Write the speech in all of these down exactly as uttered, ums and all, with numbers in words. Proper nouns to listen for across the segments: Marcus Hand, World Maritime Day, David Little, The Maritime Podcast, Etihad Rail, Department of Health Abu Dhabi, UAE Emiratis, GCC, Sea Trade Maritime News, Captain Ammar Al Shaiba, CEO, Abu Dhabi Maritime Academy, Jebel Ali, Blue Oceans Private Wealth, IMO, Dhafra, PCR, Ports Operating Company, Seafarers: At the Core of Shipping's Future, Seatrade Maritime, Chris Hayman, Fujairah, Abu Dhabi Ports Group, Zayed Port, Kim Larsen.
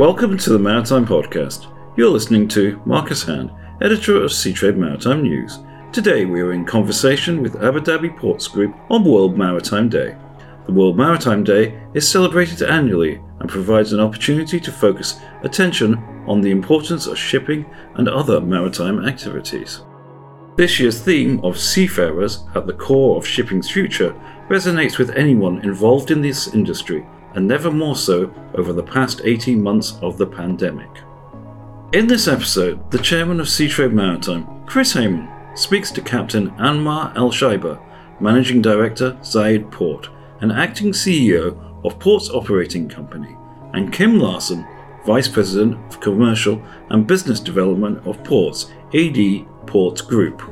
Welcome to the Maritime Podcast. You're listening to Marcus Hand, editor of Sea Trade Maritime News. Today we are in conversation with Abu Dhabi Ports Group on World Maritime Day. The World Maritime Day is celebrated annually and provides an opportunity to focus attention on the importance of shipping and other maritime activities. This year's theme of Seafarers at the Core of Shipping's Future resonates with anyone involved in this industry, and never more so over the past eighteen months of the pandemic. In this episode, the chairman of Sea Trade Maritime, Chris Hayman, speaks to Captain Ammar Al Shaiba, Managing Director, Zayed Port, and Acting C E O of Ports Operating Company, and Kim Larsen, Vice President of Commercial and Business Development of Ports, A D Ports Group.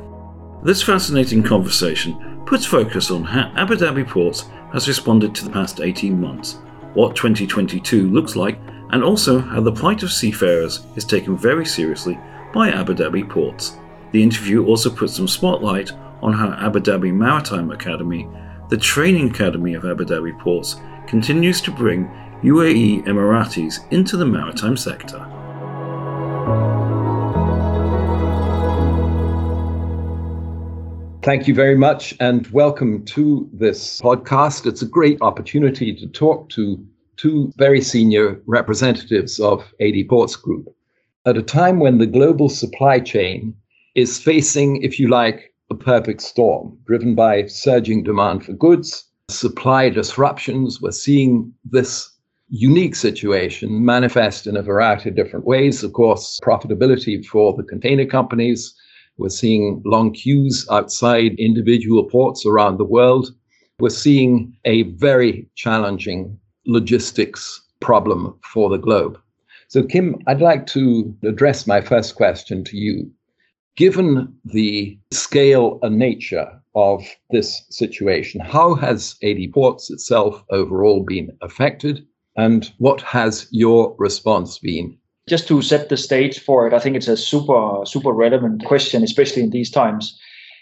This fascinating conversation puts focus on how Abu Dhabi Ports has responded to the past eighteen months, what twenty twenty-two looks like, and also how the plight of seafarers is taken very seriously by Abu Dhabi Ports. The interview also puts some spotlight on how Abu Dhabi Maritime Academy, the training academy of Abu Dhabi Ports, continues to bring U A E Emiratis into the maritime sector. Thank you very much and welcome to this podcast. It's a great opportunity to talk to two very senior representatives of A D Ports Group at a time when the global supply chain is facing, if you like, a perfect storm, driven by surging demand for goods, supply disruptions. We're seeing this unique situation manifest in a variety of different ways. Of course, profitability for the container companies. We're seeing long queues outside individual ports around the world. We're seeing a very challenging logistics problem for the globe. So, Kim, I'd like to address my first question to you. Given the scale and nature of this situation, how has A D Ports itself overall been affected? And what has your response been? Just to set the stage for it, I think it's a super, super relevant question, especially in these times,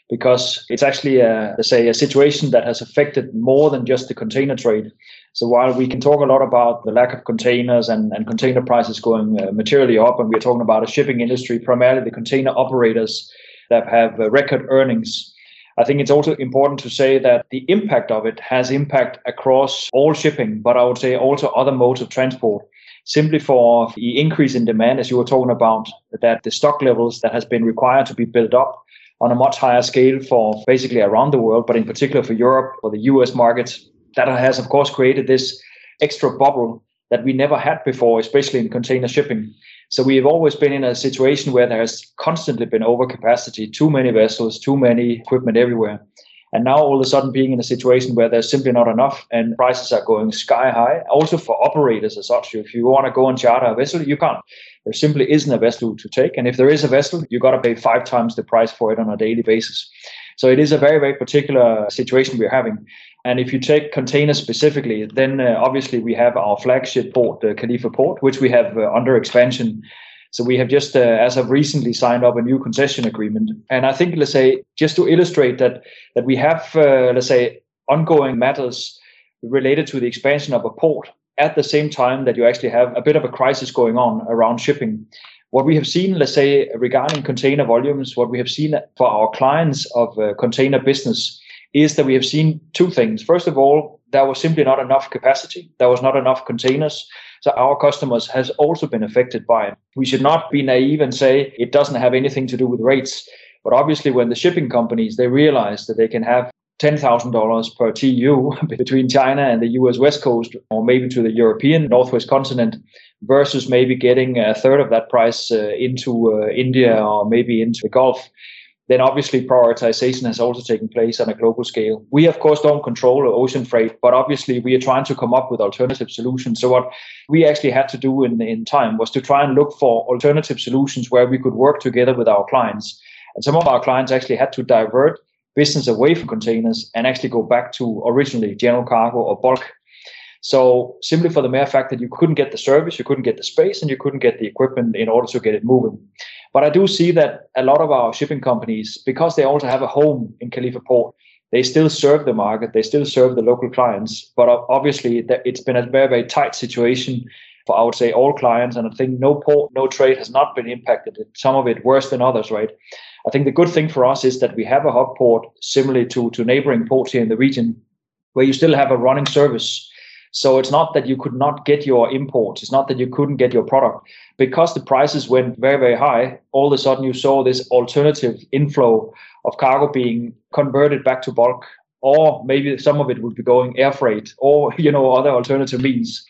because it's actually a, let's say, a situation that has affected more than just the container trade. So while we can talk a lot about the lack of containers and, and container prices going uh, materially up, and we're talking about a shipping industry, primarily the container operators that have uh, record earnings, I think it's also important to say that the impact of it has impact across all shipping, but I would say also other modes of transport. Simply for the increase in demand, as you were talking about, that the stock levels that has been required to be built up on a much higher scale for basically around the world, but in particular for Europe, for the U S market, that has, of course, created this extra bubble that we never had before, especially in container shipping. So we have always been in a situation where there has constantly been overcapacity, too many vessels, too many equipment everywhere. And now all of a sudden being in a situation where there's simply not enough and prices are going sky high, also for operators as such. If you want to go and charter a vessel, you can't. There simply isn't a vessel to take. And if there is a vessel, you got to pay five times the price for it on a daily basis. So it is a very, very particular situation we're having. And if you take containers specifically, then uh, obviously we have our flagship port, uh, Khalifa Port, which we have uh, under expansion. So we have just, uh, as of recently, signed up a new concession agreement. And I think, let's say, just to illustrate that that we have, uh, let's say, ongoing matters related to the expansion of a port at the same time that you actually have a bit of a crisis going on around shipping. What we have seen, let's say, regarding container volumes, what we have seen for our clients of uh, container business is that we have seen two things. First of all, there was simply not enough capacity. There was not enough containers. So our customers has also been affected by it. We should not be naive and say it doesn't have anything to do with rates. But obviously, when the shipping companies, they realize that they can have ten thousand dollars per T U between China and the U S West Coast, or maybe to the European Northwest continent, versus maybe getting a third of that price uh, into uh, India or maybe into the Gulf, then obviously prioritization has also taken place on a global scale. We, of course, don't control ocean freight, but obviously we are trying to come up with alternative solutions. So what we actually had to do in, in time was to try and look for alternative solutions where we could work together with our clients. And some of our clients actually had to divert business away from containers and actually go back to originally general cargo or bulk. So simply for the mere fact that you couldn't get the service, you couldn't get the space, and you couldn't get the equipment in order to get it moving. But I do see that a lot of our shipping companies, because they also have a home in Khalifa Port, they still serve the market, they still serve the local clients. But obviously, it's been a very, very tight situation for I would say all clients. And I think no port, no trade has not been impacted, some of it worse than others, right? I think the good thing for us is that we have a hub port similar to, to neighboring ports here in the region where you still have a running service. So it's not that you could not get your imports. It's not that you couldn't get your product. Because the prices went very, very high, all of a sudden you saw this alternative inflow of cargo being converted back to bulk, or maybe some of it would be going air freight or, you know, other alternative means.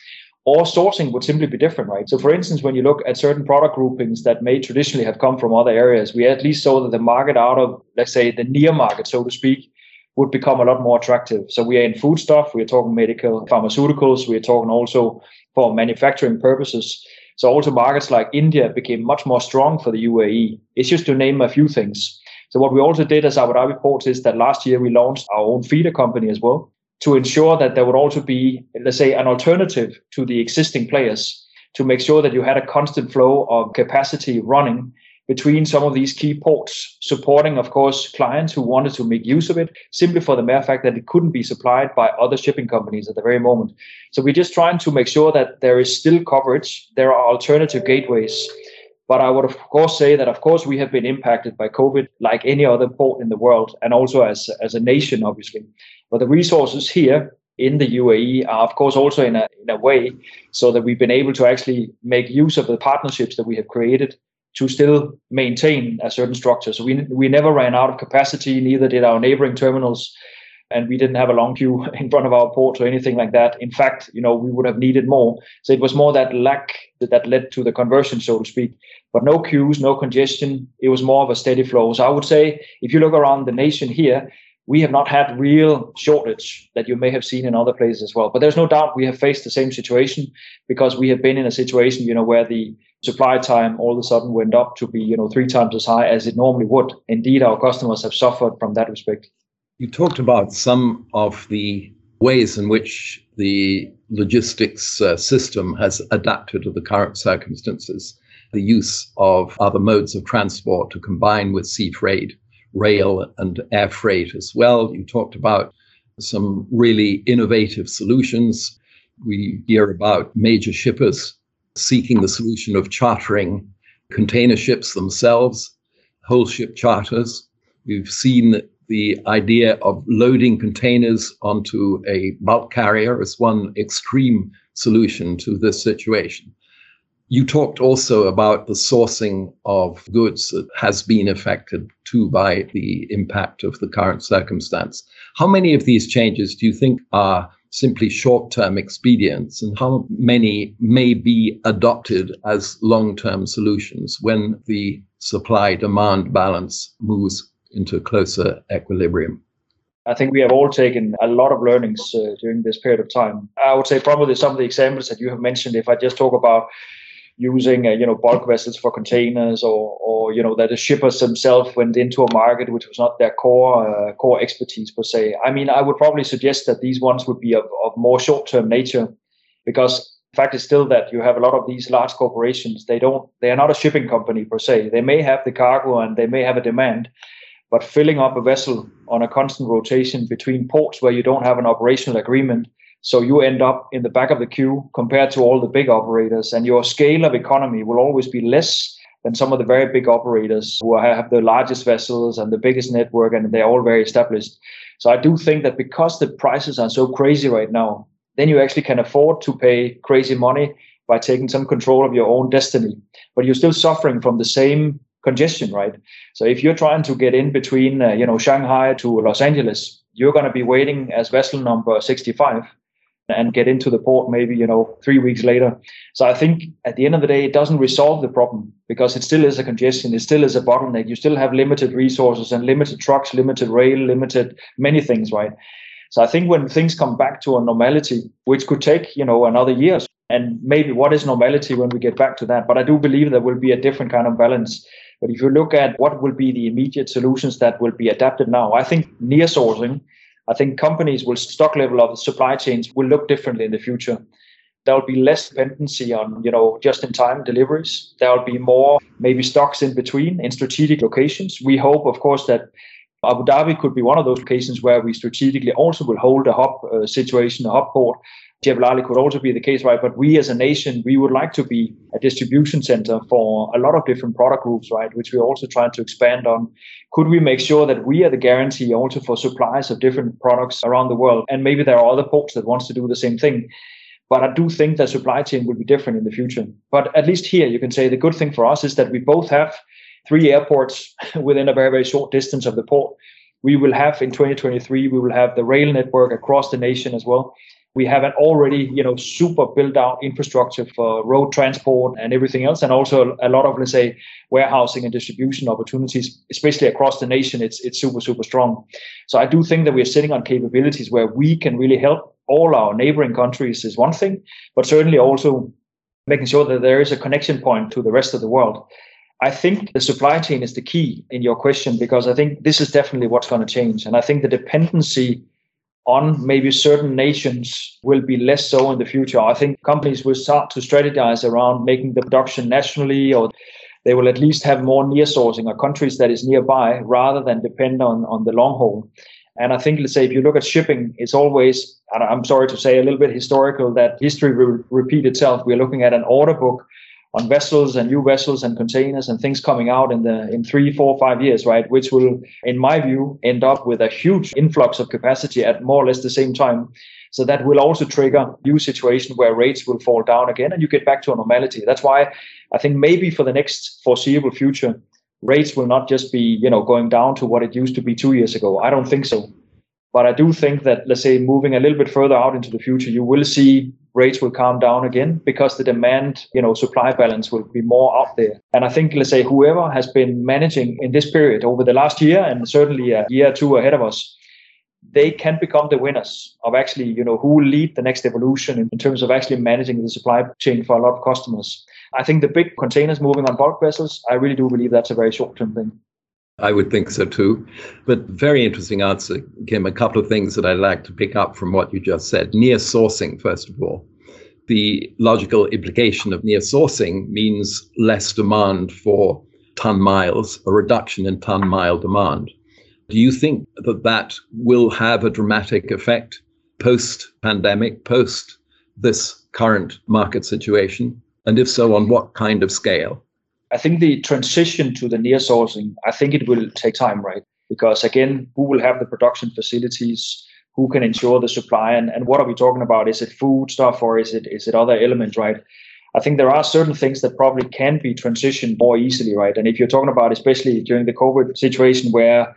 Or sourcing would simply be different, right? So for instance, when you look at certain product groupings that may traditionally have come from other areas, we at least saw that the market out of, let's say, the near market, so to speak, would become a lot more attractive. So we are in food stuff, we are talking medical, pharmaceuticals, we are talking also for manufacturing purposes. So also markets like India became much more strong for the U A E. It's just to name a few things. So what we also did as Abu Dhabi Ports is that last year we launched our own feeder company as well to ensure that there would also be, let's say, an alternative to the existing players to make sure that you had a constant flow of capacity running between some of these key ports, supporting, of course, clients who wanted to make use of it, simply for the mere fact that it couldn't be supplied by other shipping companies at the very moment. So we're just trying to make sure that there is still coverage, there are alternative gateways. But I would, of course, say that, of course, we have been impacted by COVID like any other port in the world, and also as, as a nation, obviously. But the resources here in the U A E are, of course, also in a, in a way so that we've been able to actually make use of the partnerships that we have created to still maintain a certain structure. So we we never ran out of capacity, neither did our neighboring terminals, and we didn't have a long queue in front of our ports or anything like that. In fact, you know, we would have needed more. So it was more that lack that, that led to the conversion, so to speak. But no queues, no congestion. It was more of a steady flow. So I would say, if you look around the nation here, we have not had real shortage that you may have seen in other places as well. But there's no doubt we have faced the same situation because we have been in a situation, you know, where the supply time all of a sudden went up to be, you know, three times as high as it normally would. Indeed, our customers have suffered from that respect. You talked about some of the ways in which the logistics uh, system has adapted to the current circumstances, the use of other modes of transport to combine with sea trade, rail and air freight as well. You talked about some really innovative solutions. We hear about major shippers seeking the solution of chartering container ships themselves, whole ship charters. We've seen the idea of loading containers onto a bulk carrier as one extreme solution to this situation. You talked also about the sourcing of goods that has been affected too by the impact of the current circumstance. How many of these changes do you think are simply short-term expedients, and how many may be adopted as long-term solutions when the supply-demand balance moves into closer equilibrium? I think we have all taken a lot of learnings uh, during this period of time. I would say probably some of the examples that you have mentioned, if I just talk about using, uh, you know, bulk vessels for containers, or, or, you know, that the shippers themselves went into a market which was not their core uh, core expertise per se. I mean, I would probably suggest that these ones would be of, of more short-term nature, because the fact is still that you have a lot of these large corporations. They don't, they are not a shipping company per se. They may have the cargo and they may have a demand, but filling up a vessel on a constant rotation between ports where you don't have an operational agreement, so you end up in the back of the queue compared to all the big operators, and your scale of economy will always be less than some of the very big operators who have the largest vessels and the biggest network, and they're all very established. So I do think that because the prices are so crazy right now, then you actually can afford to pay crazy money by taking some control of your own destiny. But you're still suffering from the same congestion, right? So if you're trying to get in between, uh, you know, Shanghai to Los Angeles, you're going to be waiting as vessel number sixty-five. And get into the port maybe, you know, three weeks later. So I think at the end of the day, it doesn't resolve the problem because it still is a congestion. It still is a bottleneck. You still have limited resources and limited trucks, limited rail, limited many things, right? So I think when things come back to a normality, which could take, you know, another year, and maybe what is normality when we get back to that? But I do believe there will be a different kind of balance. But if you look at what will be the immediate solutions that will be adapted now, I think near sourcing, I think companies will stock level of supply chains will look differently in the future. There will be less dependency on, you know, just-in-time deliveries. There will be more maybe stocks in between in strategic locations. We hope, of course, that Abu Dhabi could be one of those locations where we strategically also will hold a hub uh, situation, a hub port, Jebel Ali could also be the case, right? But we as a nation, we would like to be a distribution center for a lot of different product groups, right? Which we're also trying to expand on. Could we make sure that we are the guarantee also for suppliers of different products around the world? And maybe there are other ports that wants to do the same thing. But I do think that supply chain will be different in the future. But at least here, you can say the good thing for us is that we both have three airports within a very, very short distance of the port. We will have in twenty twenty-three, we will have the rail network across the nation as well. We have an already, you know, super built out infrastructure for road transport and everything else. And also a lot of, let's say, warehousing and distribution opportunities, especially across the nation. It's, it's super, super strong. So I do think that we are sitting on capabilities where we can really help all our neighboring countries is one thing, but certainly also making sure that there is a connection point to the rest of the world. I think the supply chain is the key in your question, because I think this is definitely what's going to change. And I think the dependency on maybe certain nations will be less so in the future. I think companies will start to strategize around making the production nationally, or they will at least have more near sourcing or countries that is nearby rather than depend on, on the long haul. And I think, let's say, if you look at shipping, it's always, and I'm sorry to say, a little bit historical, that history will repeat itself. We're looking at an order book on vessels and new vessels and containers and things coming out in the in three, four, five years, right? Which will, in my view, end up with a huge influx of capacity at more or less the same time. So that will also trigger new situation where rates will fall down again and you get back to a normality. That's why I think maybe for the next foreseeable future, rates will not just be, you know, going down to what it used to be two years ago. I don't think so. But I do think that, let's say, moving a little bit further out into the future, you will see rates will calm down again because the demand, you know, supply balance will be more out there. And I think, let's say, whoever has been managing in this period over the last year and certainly a year or two ahead of us, they can become the winners of actually, you know, who will lead the next evolution in, in terms of actually managing the supply chain for a lot of customers. I think the big containers moving on bulk vessels, I really do believe that's a very short-term thing. I would think so too. But very interesting answer, Kim. A couple of things that I'd like to pick up from what you just said. Near sourcing, first of all. The logical implication of near sourcing means less demand for ton miles, a reduction in ton mile demand. Do you think that that will have a dramatic effect post-pandemic, post this current market situation? And if so, on what kind of scale? I think the transition to the near sourcing, I think it will take time, right? Because again, who will have the production facilities? Who can ensure the supply? And, and what are we talking about? Is it food stuff or is it is it other elements, right? I think there are certain things that probably can be transitioned more easily, right? And if you're talking about, especially during the COVID situation where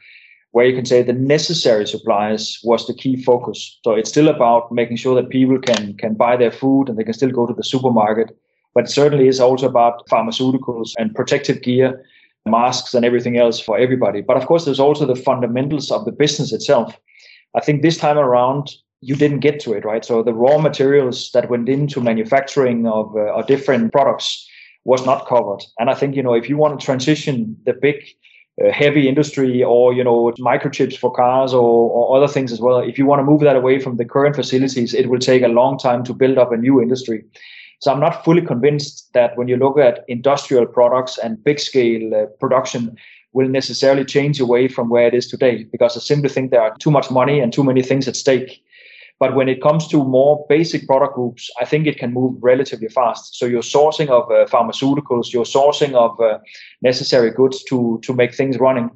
where you can say the necessary supplies was the key focus. So it's still about making sure that people can can buy their food and they can still go to the supermarket. But it certainly is also about pharmaceuticals and protective gear, masks and everything else for everybody. But of course, there's also the fundamentals of the business itself. I think this time around, you didn't get to it, right? So the raw materials that went into manufacturing of uh, or different products was not covered. And I think, you know, if you want to transition the big uh, heavy industry or, you know, microchips for cars or, or other things as well, if you want to move that away from the current facilities, it will take a long time to build up a new industry. So I'm not fully convinced that when you look at industrial products and big scale uh, production will necessarily change away from where it is today, because I simply think there are too much money and too many things at stake. But when it comes to more basic product groups, I think it can move relatively fast. So your sourcing of uh, pharmaceuticals, your sourcing of uh, necessary goods to, to make things running,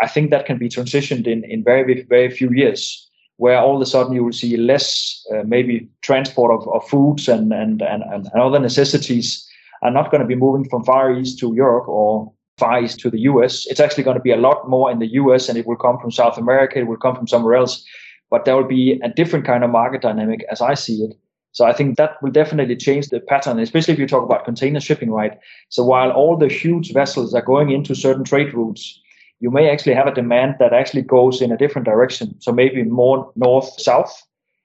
I think that can be transitioned in, in very, very few years. Where all of a sudden you will see less, uh, maybe transport of, of foods and, and, and, and other necessities are not going to be moving from Far East to Europe or Far East to the U S. It's actually going to be a lot more in the U S and it will come from South America. It will come from somewhere else, but there will be a different kind of market dynamic as I see it. So I think that will definitely change the pattern, especially if you talk about container shipping, right? So while all the huge vessels are going into certain trade routes, you may actually have a demand that actually goes in a different direction. So maybe more north-south,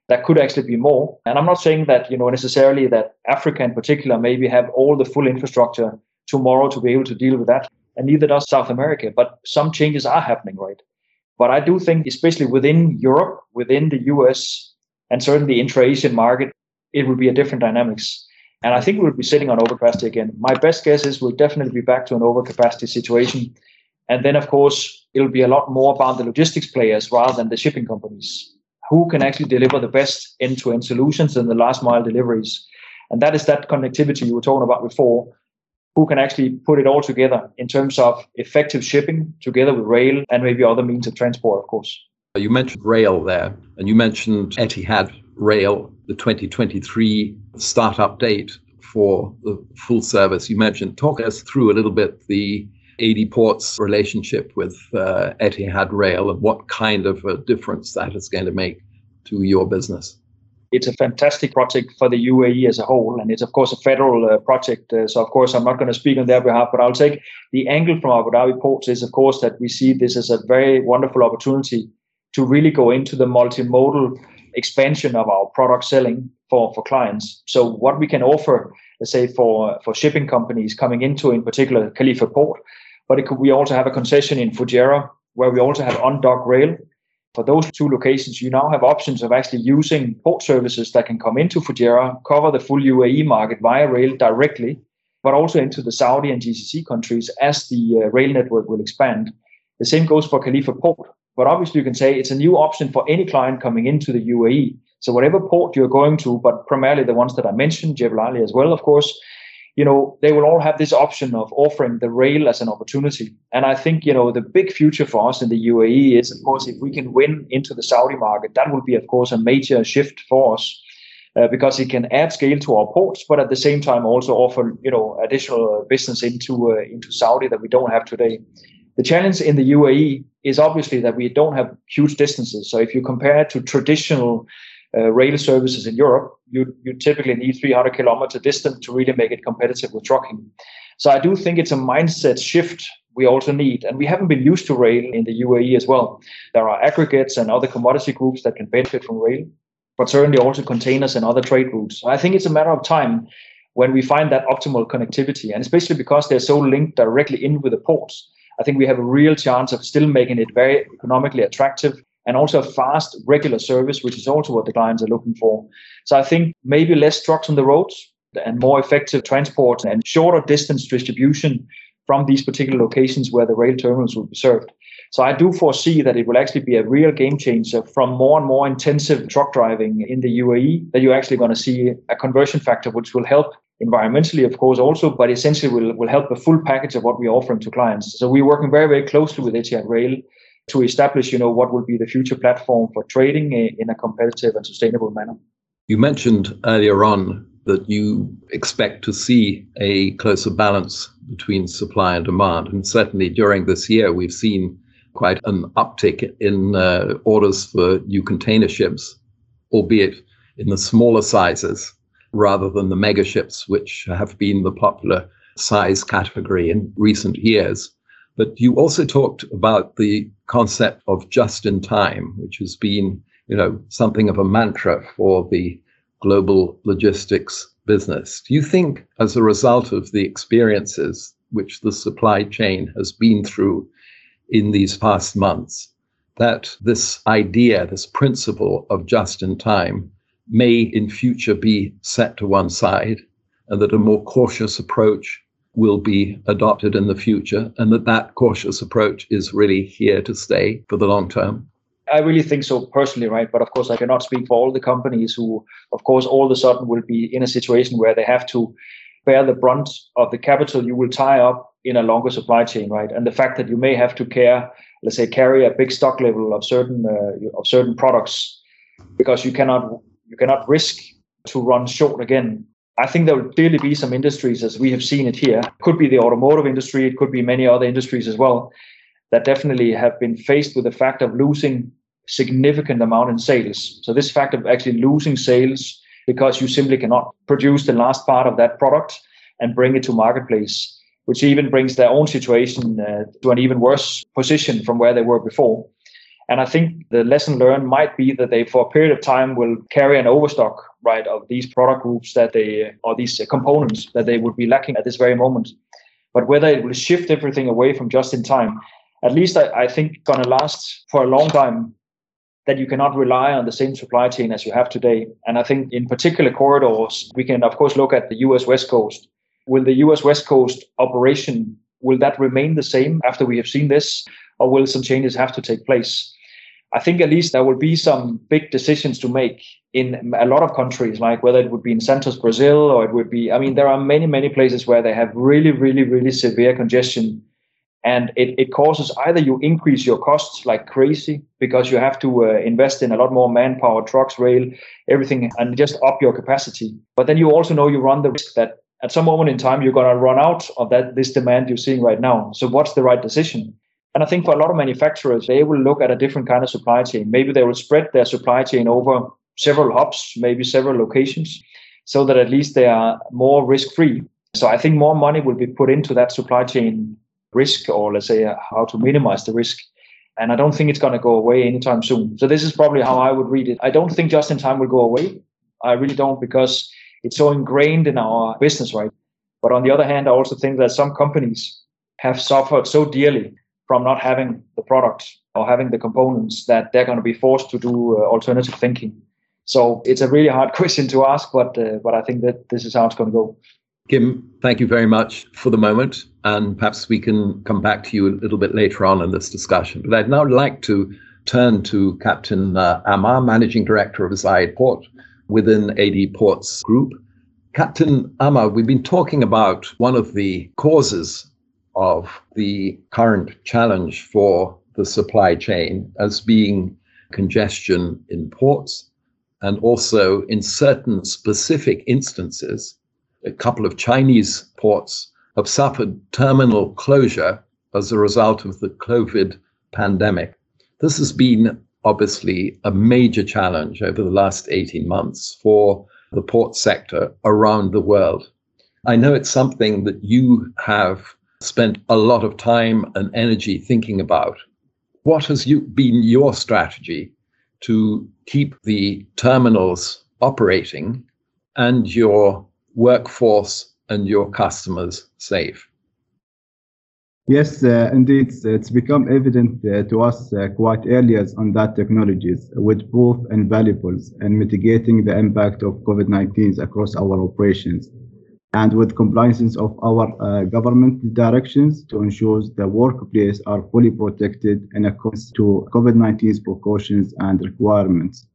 that could actually be more. And I'm not saying that, you know, necessarily that Africa in particular maybe have all the full infrastructure tomorrow to be able to deal with that. And neither does South America, but some changes are happening, right? But I do think, especially within Europe, within the U S, and certainly intra-Asian market, it will be a different dynamics. And I think we'll be sitting on overcapacity again. My best guess is we'll definitely be back to an overcapacity situation. And then, of course, it'll be a lot more about the logistics players rather than the shipping companies. who can actually deliver the best end-to-end solutions and the last mile deliveries. And that is that connectivity you were talking about before, who can actually put it all together in terms of effective shipping together with rail and maybe other means of transport, of course. You mentioned rail there, and you mentioned Etihad Rail, the twenty twenty-three start-up date for the full service you mentioned. Talk us through a little bit the A D Ports relationship with uh, Etihad Rail and what kind of a difference that is going to make to your business. It's a fantastic project for the U A E as a whole, and it's, of course, a federal uh, project. Uh, so, of course, I'm not going to speak on their behalf, but I'll take the angle from Abu Dhabi Ports is, of course, that we see this as a very wonderful opportunity to really go into the multimodal expansion of our product selling for, for clients. So what we can offer, let's say, for, for shipping companies coming into, in particular, Khalifa Port, but it could, we also have a concession in Fujairah, where we also have on-dock rail. For those two locations, you now have options of actually using port services that can come into Fujairah, cover the full U A E market via rail directly, but also into the Saudi and G C C countries as the uh, rail network will expand. The same goes for Khalifa Port. But obviously, you can say it's a new option for any client coming into the U A E. So whatever port you're going to, but primarily the ones that I mentioned, Jebel Ali as well, of course, you know, they will all have this option of offering the rail as an opportunity. And I think, you know, the big future for us in the U A E is, of course, if we can win into the Saudi market, that will be, of course, a major shift for us uh, because it can add scale to our ports, but at the same time also offer, you know, additional business into uh, into Saudi that we don't have today. The challenge in the U A E is obviously that we don't have huge distances. So if you compare it to traditional uh, rail services in Europe, you, you typically need three hundred kilometer distance to really make it competitive with trucking. So I do think it's a mindset shift we also need. And we haven't been used to rail in the U A E as well. There are aggregates and other commodity groups that can benefit from rail, but certainly also containers and other trade routes. So I think it's a matter of time when we find that optimal connectivity, and especially because they're so linked directly in with the ports. I think we have a real chance of still making it very economically attractive and also a fast, regular service, which is also what the clients are looking for. So I think maybe less trucks on the roads and more effective transport and shorter distance distribution from these particular locations where the rail terminals will be served. So I do foresee that it will actually be a real game changer from more and more intensive truck driving in the U A E, that you're actually going to see a conversion factor, which will help environmentally, of course, also, but essentially will, will help the full package of what we're offering to clients. So we're working very, very closely with Etihad Rail to establish, you know, what will be the future platform for trading in a competitive and sustainable manner. You mentioned earlier on that you expect to see a closer balance between supply and demand. And certainly during this year, we've seen quite an uptick in uh, orders for new container ships, albeit in the smaller sizes, rather than the mega ships, which have been the popular size category in recent years. But you also talked about the concept of just in time, which has been, you know, something of a mantra for the global logistics business. Do you think, as a result of the experiences which the supply chain has been through in these past months, that this idea, this principle of just in time, may in future be set to one side, and that a more cautious approach will be adopted in the future, and that that cautious approach is really here to stay for the long term? I really think so personally, right? But of course, I cannot speak for all the companies who, of course, all of a sudden will be in a situation where they have to bear the brunt of the capital you will tie up in a longer supply chain, right? And the fact that you may have to care, let's say, carry a big stock level of certain uh, of certain products, because you cannot... You cannot risk to run short again. I think there will clearly be some industries, as we have seen it here, could be the automotive industry, it could be many other industries as well, that definitely have been faced with the fact of losing significant amount in sales. So this fact of actually losing sales because you simply cannot produce the last part of that product and bring it to marketplace, which even brings their own situation uh, to an even worse position from where they were before. And I think the lesson learned might be that they, for a period of time, will carry an overstock, right, of these product groups that they, or these components that they would be lacking at this very moment. But whether it will shift everything away from just in time, at least I, I think going to last for a long time, that you cannot rely on the same supply chain as you have today. And I think in particular corridors, we can, of course, look at the U S West Coast. Will the U S West Coast operation, will that remain the same after we have seen this? Or will some changes have to take place? I think at least there will be some big decisions to make in a lot of countries, like whether it would be in Santos, Brazil, or it would be, I mean, there are many, many places where they have really, really, really severe congestion. And it, it causes either you increase your costs like crazy because you have to uh, invest in a lot more manpower, trucks, rail, everything, and just up your capacity. But then you also know you run the risk that at some moment in time, you're going to run out of that this demand you're seeing right now. So what's the right decision? And I think for a lot of manufacturers, they will look at a different kind of supply chain. Maybe they will spread their supply chain over several hubs, maybe several locations, so that at least they are more risk-free. So I think more money will be put into that supply chain risk, or let's say uh, how to minimize the risk. And I don't think it's going to go away anytime soon. So this is probably how I would read it. I don't think just-in-time will go away. I really don't, because it's so ingrained in our business, right? But on the other hand, I also think that some companies have suffered so dearly from not having the product or having the components that they're going to be forced to do uh, alternative thinking. So it's a really hard question to ask, but uh, but I think that this is how it's going to go. Kim, thank you very much for the moment, and perhaps we can come back to you a little bit later on in this discussion. But I'd now like to turn to Captain uh, Ammar, Managing Director of Zayed Port within A D Ports Group. Captain Ammar, we've been talking about one of the causes of the current challenge for the supply chain as being congestion in ports, and also in certain specific instances, a couple of Chinese ports have suffered terminal closure as a result of the COVID pandemic. This has been obviously a major challenge over the last eighteen months for the port sector around the world. I know it's something that you have spent a lot of time and energy thinking about. What has you, been your strategy to keep the terminals operating and your workforce and your customers safe? Yes, uh, indeed, it's become evident uh, to us uh, quite early on that technologies would prove invaluables in mitigating the impact of COVID nineteen across our operations, and with compliance of our uh, government directions to ensure the workplace are fully protected in accordance to COVID nineteen precautions and requirements.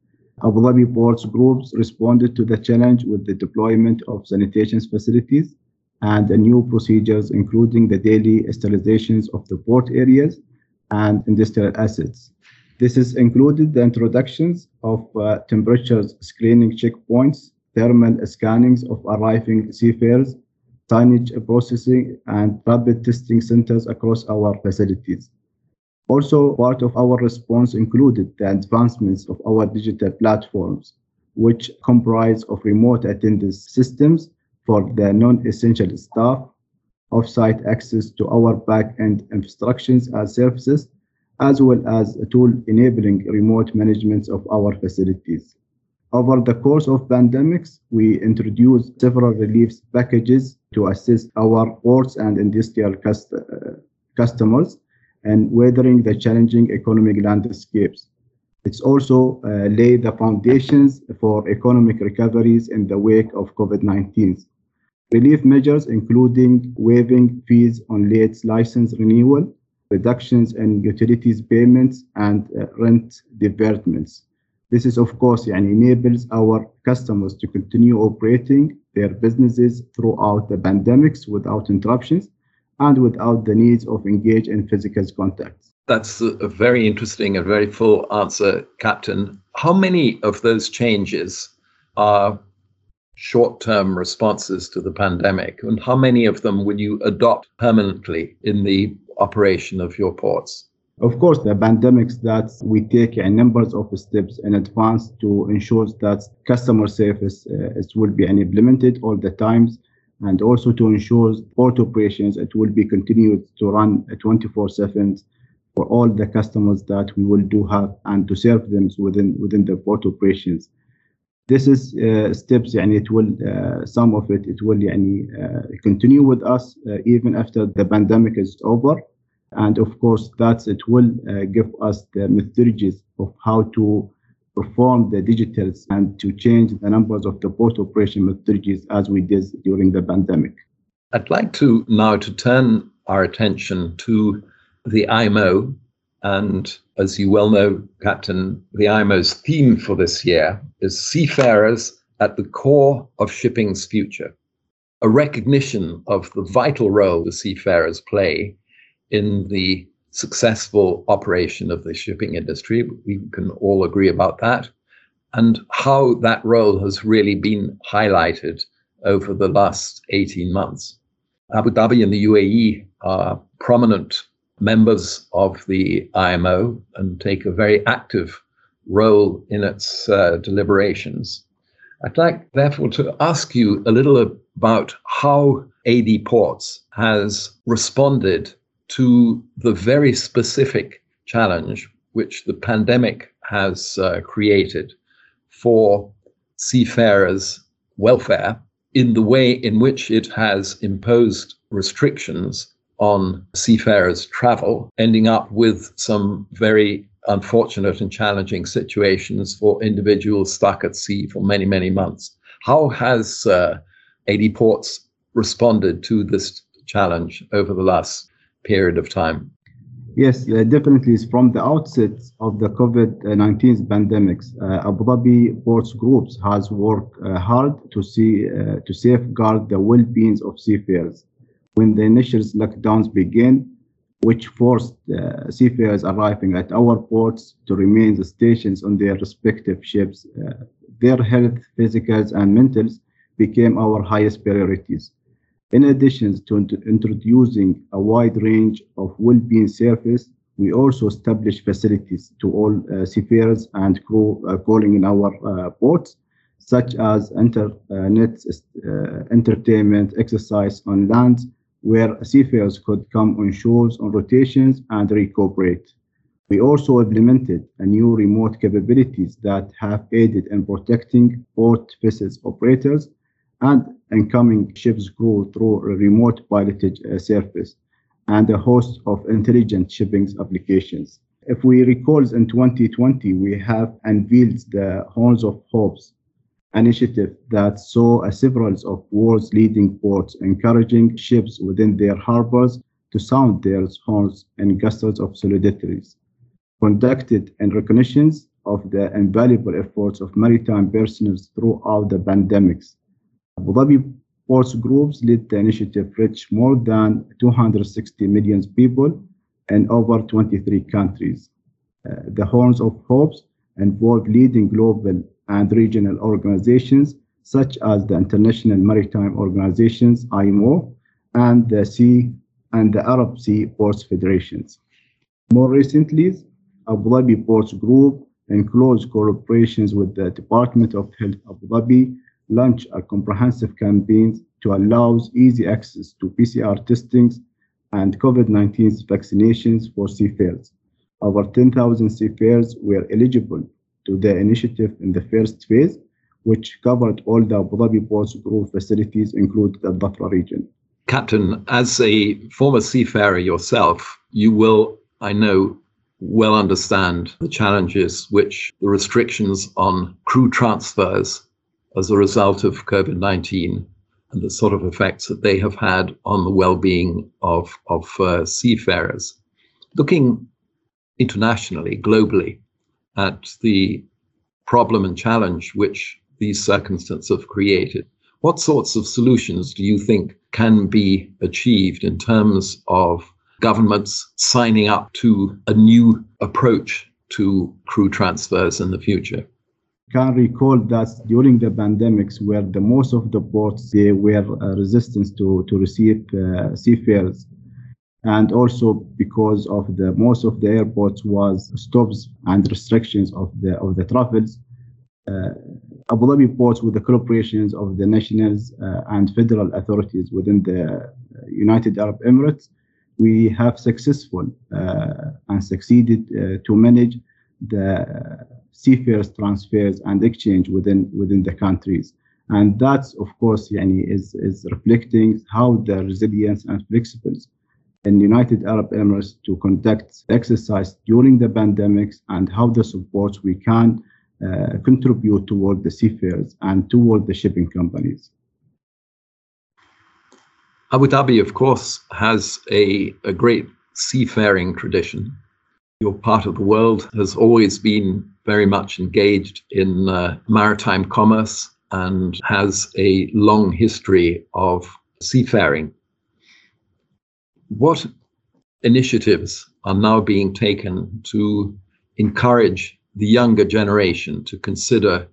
Abu Dhabi Ports Groups responded to the challenge with the deployment of sanitation facilities and new procedures, including the daily sterilizations of the port areas and industrial assets. This has included the introductions of uh, temperature screening checkpoints, thermal scannings of arriving seafarers, signage processing, and rapid testing centers across our facilities. Also, part of our response included the advancements of our digital platforms, which comprise of remote attendance systems for the non-essential staff, off-site access to our back-end infrastructures and services, as well as a tool enabling remote management of our facilities. Over the course of pandemics, we introduced several relief packages to assist our ports and industrial cust- uh, customers and weathering the challenging economic landscapes. It's also uh, laid the foundations for economic recoveries in the wake of COVID nineteen. Relief measures, including waiving fees on late license renewal, reductions in utilities payments, and uh, rent divertments. This is, of course, and enables our customers to continue operating their businesses throughout the pandemics without interruptions and without the needs of engage in physical contact. That's a very interesting and very full answer, Captain. How many of those changes are short-term responses to the pandemic, and how many of them will you adopt permanently in the operation of your ports? Of course, the pandemics that we take a numbers of steps in advance to ensure that customer service uh, it will be implemented all the times, and also to ensure port operations it will be continued to run twenty-four seven for all the customers that we will do have, and to serve them within within the port operations. This is uh, steps, and it will uh, some of it it will uh, continue with us uh, even after the pandemic is over. And of course, that's it will uh, give us the methodologies of how to perform the digitals and to change the numbers of the port operation methodologies as we did during the pandemic. I'd like to now to turn our attention to the I M O And as you well know, Captain, the I M O's theme for this year is Seafarers at the Core of Shipping's Future, a recognition of the vital role the seafarers play in the successful operation of the shipping industry. We can all agree about that, and how that role has really been highlighted over the last eighteen months. Abu Dhabi and the U A E are prominent members of the I M O and take a very active role in its uh, deliberations. I'd like, therefore, to ask you a little about how A D Ports has responded to the very specific challenge which the pandemic has uh, created for seafarers' welfare in the way in which it has imposed restrictions on seafarers' travel, ending up with some very unfortunate and challenging situations for individuals stuck at sea for many, many months. How has uh, A D Ports responded to this challenge over the last period of time? Yes, uh, definitely. From the outset of the COVID nineteen pandemic, uh, Abu Dhabi Ports Group has worked uh, hard to see uh, to safeguard the well-being of seafarers. When the initial lockdowns began, which forced uh, seafarers arriving at our ports to remain the stations on their respective ships, uh, their health, physicals, and mentals became our highest priorities. In addition to int- introducing a wide range of well-being services, we also established facilities to all uh, seafarers and crew uh, calling in our uh, ports, such as internet uh, uh, entertainment, exercise on land, where seafarers could come on shores on rotations and recuperate. We also implemented a new remote capabilities that have aided in protecting port vessels operators and incoming ships crew through a remote pilotage uh, service and a host of intelligent shipping applications. If we recall, in twenty twenty, we have unveiled the Horns of Hope initiative that saw a several of world's leading ports encouraging ships within their harbors to sound their horns and gestures of solidarities, conducted in recognition of the invaluable efforts of maritime personnels throughout the pandemics. Abu Dhabi Ports Group led the initiative, reached more than two hundred sixty million people in over twenty-three countries. Uh, the Horns of Hope involved leading global and regional organizations such as the International Maritime Organizations, I M O, and the Sea and the Arab Sea Ports Federations. More recently, Abu Dhabi Ports Group, in close collaborations with the Department of Health Abu Dhabi, launched a comprehensive campaign to allow easy access to P C R testing and COVID nineteen vaccinations for seafarers. Over ten thousand seafarers were eligible to the initiative in the first phase, which covered all the Abu Dhabi Ports Group facilities, including the Dhafra region. Captain, as a former seafarer yourself, you will, I know, well understand the challenges which the restrictions on crew transfers as a result of COVID nineteen and the sort of effects that they have had on the well-being of, of uh, seafarers. Looking internationally, globally, at the problem and challenge which these circumstances have created, what sorts of solutions do you think can be achieved in terms of governments signing up to a new approach to crew transfers in the future? I can recall that during the pandemics, where the most of the ports, they were uh, resistant to, to receive uh, seafarers, and also because of the most of the airports was stops and restrictions of the of the travels. Uh, Abu Dhabi Ports, with the collaborations of the nationals uh, and federal authorities within the United Arab Emirates, we have successful uh, and succeeded uh, to manage the seafarers transfers and exchange within within the countries. And that, of course, yani, is, is reflecting how the resilience and flexibility in the United Arab Emirates to conduct exercise during the pandemics, and how the supports we can uh, contribute toward the seafarers and toward the shipping companies. Abu Dhabi, of course, has a, a great seafaring tradition. Your part of the world has always been very much engaged in uh, maritime commerce and has a long history of seafaring. What initiatives are now being taken to encourage the younger generation to consider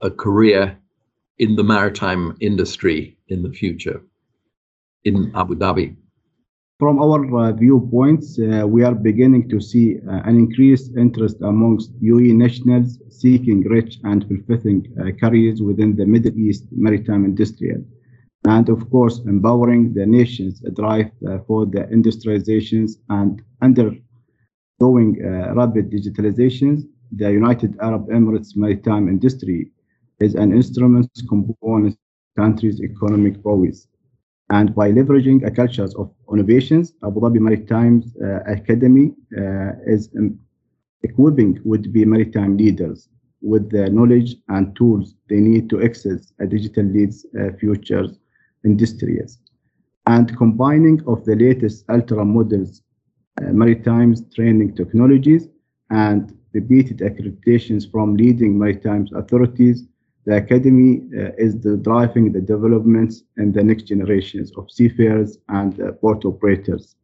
a career in the maritime industry in the future in Abu Dhabi? From our uh, viewpoints, uh, we are beginning to see uh, an increased interest amongst U A E nationals seeking rich and fulfilling uh, careers within the Middle East maritime industry, and of course empowering the nation's drive uh, for the industrializations and undergoing uh, rapid digitalizations. The United Arab Emirates maritime industry is an instrument component country's economic prowess. And by leveraging a culture of innovations, Abu Dhabi Maritime uh, Academy uh, is um, equipping would-be maritime leaders with the knowledge and tools they need to access a digital leads uh, futures industries. And combining of the latest ultra-models, uh, maritime training technologies, and repeated accreditations from leading maritime authorities, the Academy uh, is the driving the developments in the next generations of seafarers and uh, port operators,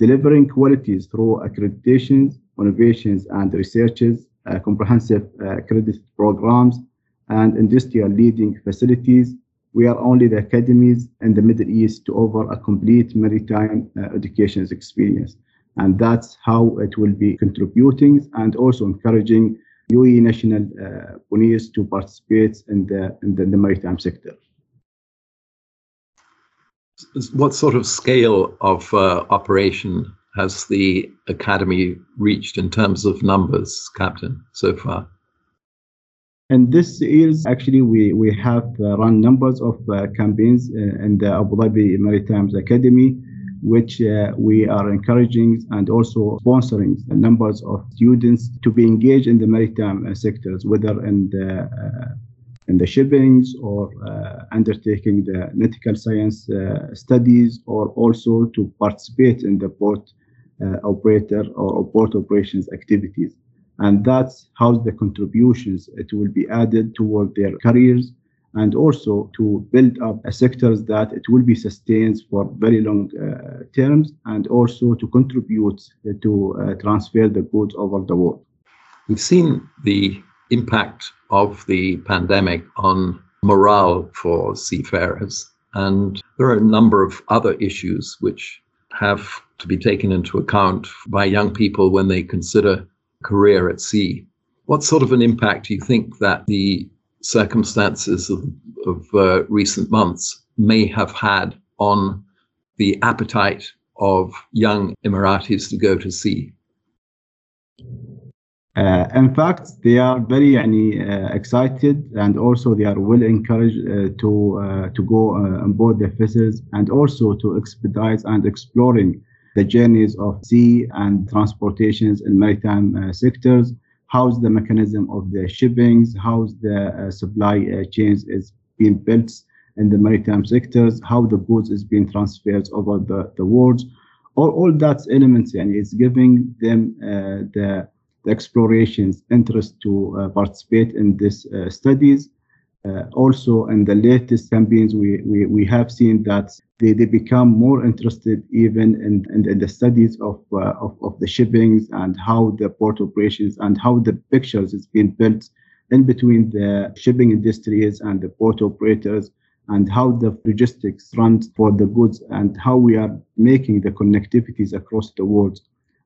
delivering qualities through accreditations, innovations, and researches, uh, comprehensive uh, accredited programs, and industrial leading facilities. We are only the academies in the Middle East to offer a complete maritime uh, education experience. And that's how it will be contributing and also encouraging U A E national uh, pioneers to participate in the, in the in the maritime sector. What sort of scale of uh, operation has the academy reached in terms of numbers, Captain, so far? And this is actually we we have uh, run numbers of uh, campaigns uh, in the Abu Dhabi Maritime Academy, which uh, we are encouraging and also sponsoring the numbers of students to be engaged in the maritime uh, sectors, whether in the, uh, in the shippings or uh, undertaking the nautical science uh, studies, or also to participate in the port uh, operator or port operations activities. And that's how the contributions it will be added toward their careers, and also to build up a sectors that it will be sustained for very long uh, terms, and also to contribute uh, to uh, transfer the goods over the world. We've seen the impact of the pandemic on morale for seafarers, and there are a number of other issues which have to be taken into account by young people when they consider career at sea. What sort of an impact do you think that the circumstances of, of uh, recent months may have had on the appetite of young Emiratis to go to sea? Uh, in fact, they are very uh, excited, and also they are well encouraged uh, to uh, to go uh, on board their vessels, and also to expedite and exploring the journeys of sea and transportations in maritime uh, sectors. How's the mechanism of the shippings, how's the uh, supply uh, chains is being built in the maritime sectors, how the goods is being transferred over the, the world, all, all that elements, and it's giving them uh, the, the explorations, interest to uh, participate in this uh, studies. Uh, also in the latest campaigns, we, we, we have seen that they, they become more interested even in, in, in the studies of, uh, of of the shippings and how the port operations and how the pictures is being built in between the shipping industries and the port operators, and how the logistics runs for the goods, and how we are making the connectivities across the world.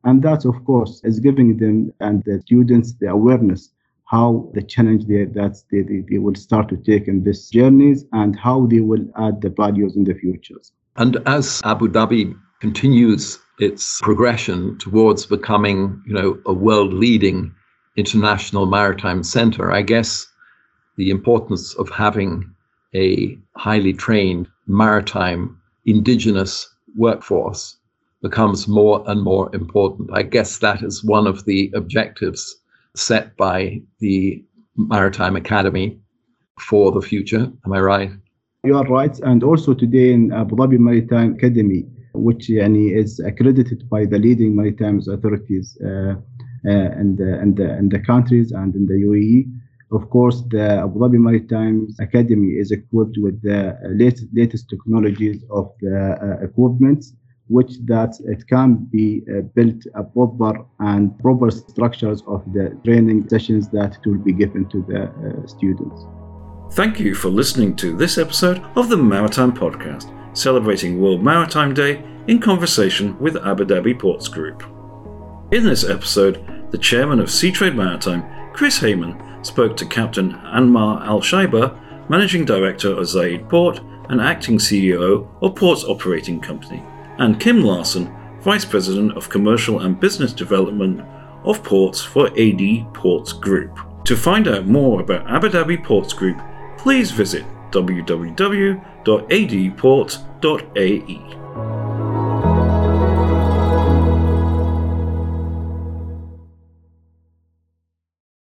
And that, of course, is giving them and the students the awareness how the challenge they, that they, they will start to take in these journeys, and how they will add the values in the futures. And as Abu Dhabi continues its progression towards becoming, you know, a world-leading international maritime center, I guess the importance of having a highly trained maritime indigenous workforce becomes more and more important. I guess that is one of the objectives set by the Maritime Academy for the future. Am I right? You are right. And also today in Abu Dhabi Maritime Academy, which يعني, is accredited by the leading maritime authorities uh, uh, and, uh, and, uh, and the countries and in the U A E. Of course, the Abu Dhabi Maritime Academy is equipped with the latest, latest technologies of the uh, equipment, which that it can be uh, built a proper and proper structures of the training sessions that it will be given to the uh, students. Thank you for listening to this episode of the Maritime Podcast, celebrating World Maritime Day in conversation with Abu Dhabi Ports Group. In this episode, the chairman of Sea Trade Maritime, Chris Hayman, spoke to Captain Ammar Al Shaiba, managing director of Zayed Port and acting C E O of Ports Operating Company, and Kim Larsen, Vice President of Commercial and Business Development of Ports for A D Ports Group. To find out more about Abu Dhabi Ports Group, please visit w w w dot a d port dot a e.